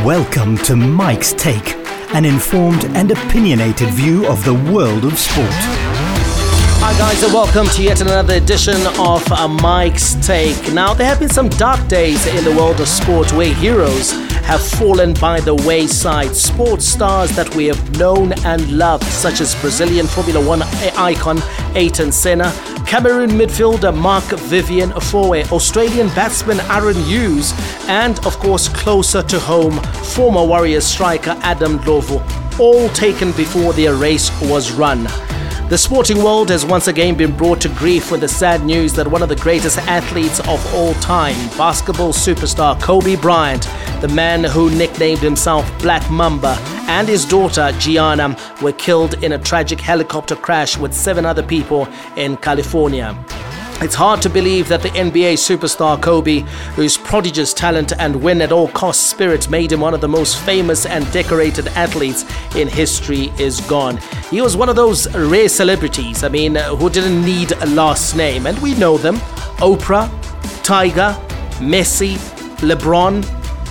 Welcome to Mike's Take, an informed and opinionated view of the world of sport. Hi guys, and welcome to yet another edition of Mike's Take. Now, there have been some dark days in the world of sport where heroes have fallen by the wayside. Sports stars that we have known and loved, such as Brazilian Formula One icon Ayrton Senna, Cameroon midfielder Mark Vivian Foe, Australian batsman Aaron Hughes, and of course closer to home, former Warriors striker Adam Lovo, all taken before their race was run. The sporting world has once again been brought to grief with the sad news that one of the greatest athletes of all time, basketball superstar Kobe Bryant, the man who nicknamed himself Black Mamba, and his daughter Gianna were killed in a tragic helicopter crash with 7 other people in California. It's hard to believe that the NBA superstar Kobe, whose prodigious talent and win-at-all-cost spirit made him one of the most famous and decorated athletes in history, is gone. He was one of those rare celebrities, who didn't need a last name. And we know them. Oprah, Tiger, Messi, LeBron,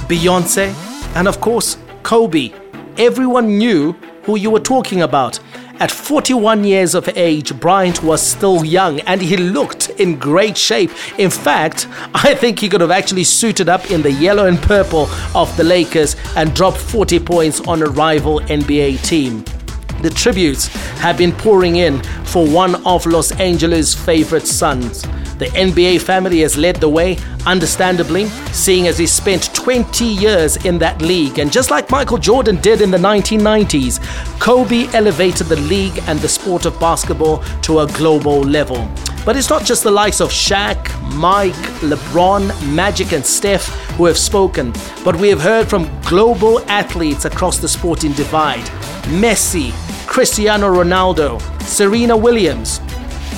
Beyonce, and of course, Kobe. Everyone knew who you were talking about. At 41 years of age, Bryant was still young and he looked in great shape. In fact, I think he could have actually suited up in the yellow and purple of the Lakers and dropped 40 points on a rival NBA team. The tributes have been pouring in for one of Los Angeles' favorite sons. The NBA family has led the way, understandably, seeing as he spent 20 years in that league. And just like Michael Jordan did in the 1990s, Kobe elevated the league and the sport of basketball to a global level. But it's not just the likes of Shaq, Mike, LeBron, Magic and Steph who have spoken, but we have heard from global athletes across the sporting divide. Messi, Cristiano Ronaldo, Serena Williams,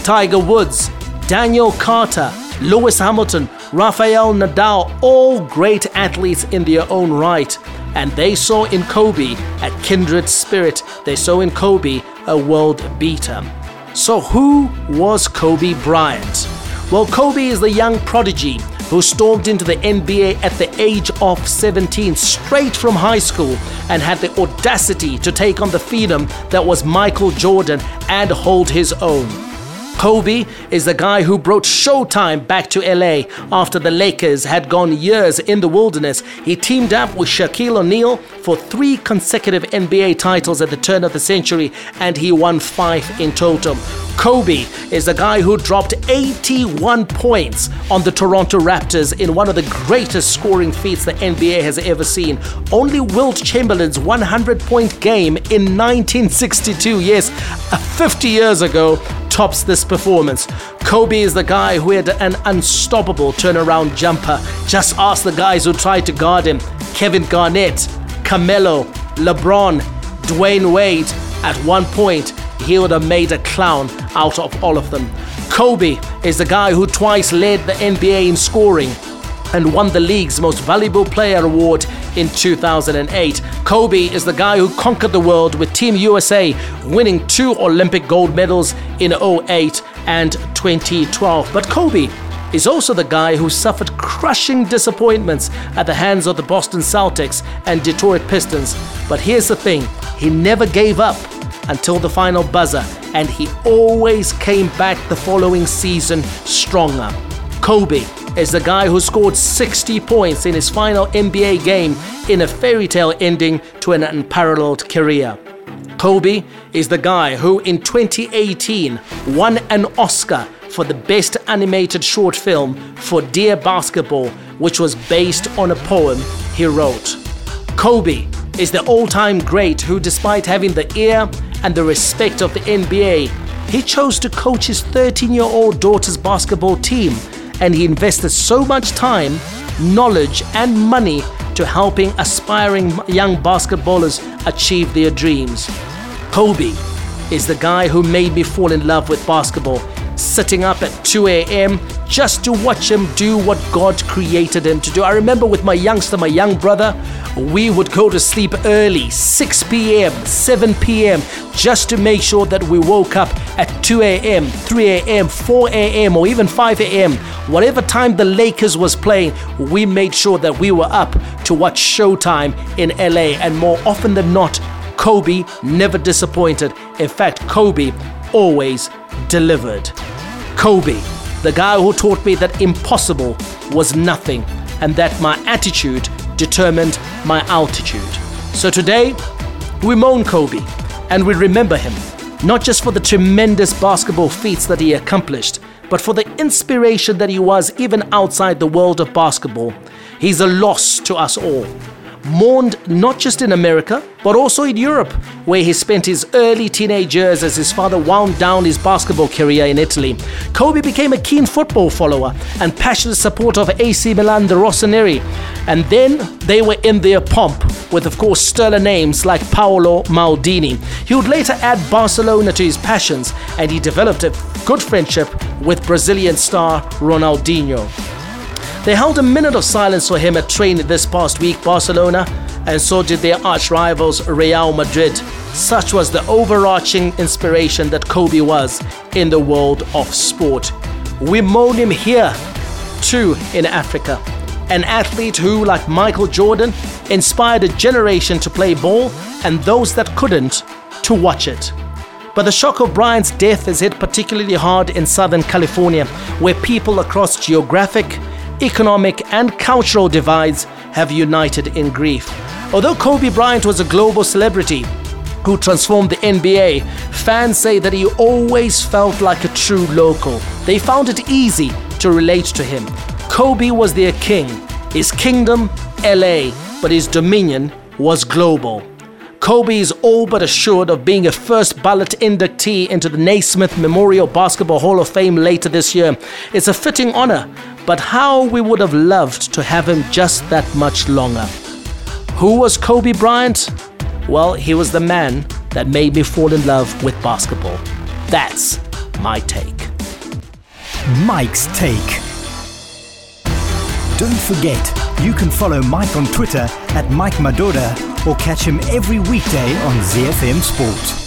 Tiger Woods, Daniel Carter, Lewis Hamilton, Rafael Nadal, all great athletes in their own right. And they saw in Kobe a kindred spirit. They saw in Kobe a world beater. So who was Kobe Bryant? Well, Kobe is the young prodigy who stormed into the NBA at the age of 17, straight from high school, and had the audacity to take on the phenom that was Michael Jordan and hold his own. Kobe is the guy who brought Showtime back to LA after the Lakers had gone years in the wilderness. He teamed up with Shaquille O'Neal for 3 consecutive NBA titles at the turn of the century, and he won 5 in total. Kobe is the guy who dropped 81 points on the Toronto Raptors in one of the greatest scoring feats the NBA has ever seen. Only Wilt Chamberlain's 100-point game in 1962, yes, 50 years ago, tops this performance. Kobe is the guy who had an unstoppable turnaround jumper. Just ask the guys who tried to guard him. Kevin Garnett, Carmelo, LeBron, Dwayne Wade. At one point, he would have made a clown out of all of them. Kobe is the guy who twice led the NBA in scoring and won the league's most valuable player award in 2008. Kobe is the guy who conquered the world with Team USA, winning 2 Olympic gold medals in 2008 and 2012. But Kobe is also the guy who suffered crushing disappointments at the hands of the Boston Celtics and Detroit Pistons. But here's the thing, he never gave up until the final buzzer, and he always came back the following season stronger. Kobe is the guy who scored 60 points in his final NBA game in a fairy tale ending to an unparalleled career. Kobe is the guy who in 2018 won an Oscar for the best animated short film for Dear Basketball, which was based on a poem he wrote. Kobe is the all-time great who, despite having the ear and the respect of the NBA, he chose to coach his 13-year-old daughter's basketball team, and he invested so much time, knowledge and money to helping aspiring young basketballers achieve their dreams. Kobe is the guy who made me fall in love with basketball, sitting up at 2 a.m. just to watch him do what God created him to do. I remember with my young brother, we would go to sleep early, 6 p.m., 7 p.m., just to make sure that we woke up at 2 a.m., 3 a.m., 4 a.m., or even 5 a.m., Whatever time the Lakers was playing, we made sure that we were up to watch Showtime in LA. And more often than not, Kobe never disappointed. In fact, Kobe always delivered. Kobe, the guy who taught me that impossible was nothing, and that my attitude determined my altitude. So today, we mourn Kobe and we remember him, not just for the tremendous basketball feats that he accomplished, but for the inspiration that he was even outside the world of basketball. He's a loss to us all. Mourned not just in America, but also in Europe, where he spent his early teenage years as his father wound down his basketball career in Italy. Kobe became a keen football follower and passionate supporter of AC Milan, the Rossoneri. And then they were in their pomp with, of course, stellar names like Paolo Maldini. He would later add Barcelona to his passions, and he developed a good friendship with Brazilian star Ronaldinho. They held a minute of silence for him at training this past week, Barcelona, and so did their arch rivals Real Madrid. Such was the overarching inspiration that Kobe was in the world of sport. We mourn him here, too, in Africa. An athlete who, like Michael Jordan, inspired a generation to play ball and those that couldn't to watch it. But the shock of Bryant's death has hit particularly hard in Southern California, where people across geographic, economic and cultural divides have united in grief. Although Kobe Bryant was a global celebrity who transformed the NBA, fans say that he always felt like a true local. They found it easy to relate to him. Kobe was their king. His kingdom, LA, but his dominion was global. Kobe is all but assured of being a first ballot inductee into the Naismith Memorial Basketball Hall of Fame later this year. It's a fitting honor, but how we would have loved to have him just that much longer. Who was Kobe Bryant? Well, he was the man that made me fall in love with basketball. That's my take. Mike's Take. Don't forget, you can follow Mike on Twitter @MikeMadoda or catch him every weekday on ZFM Sport.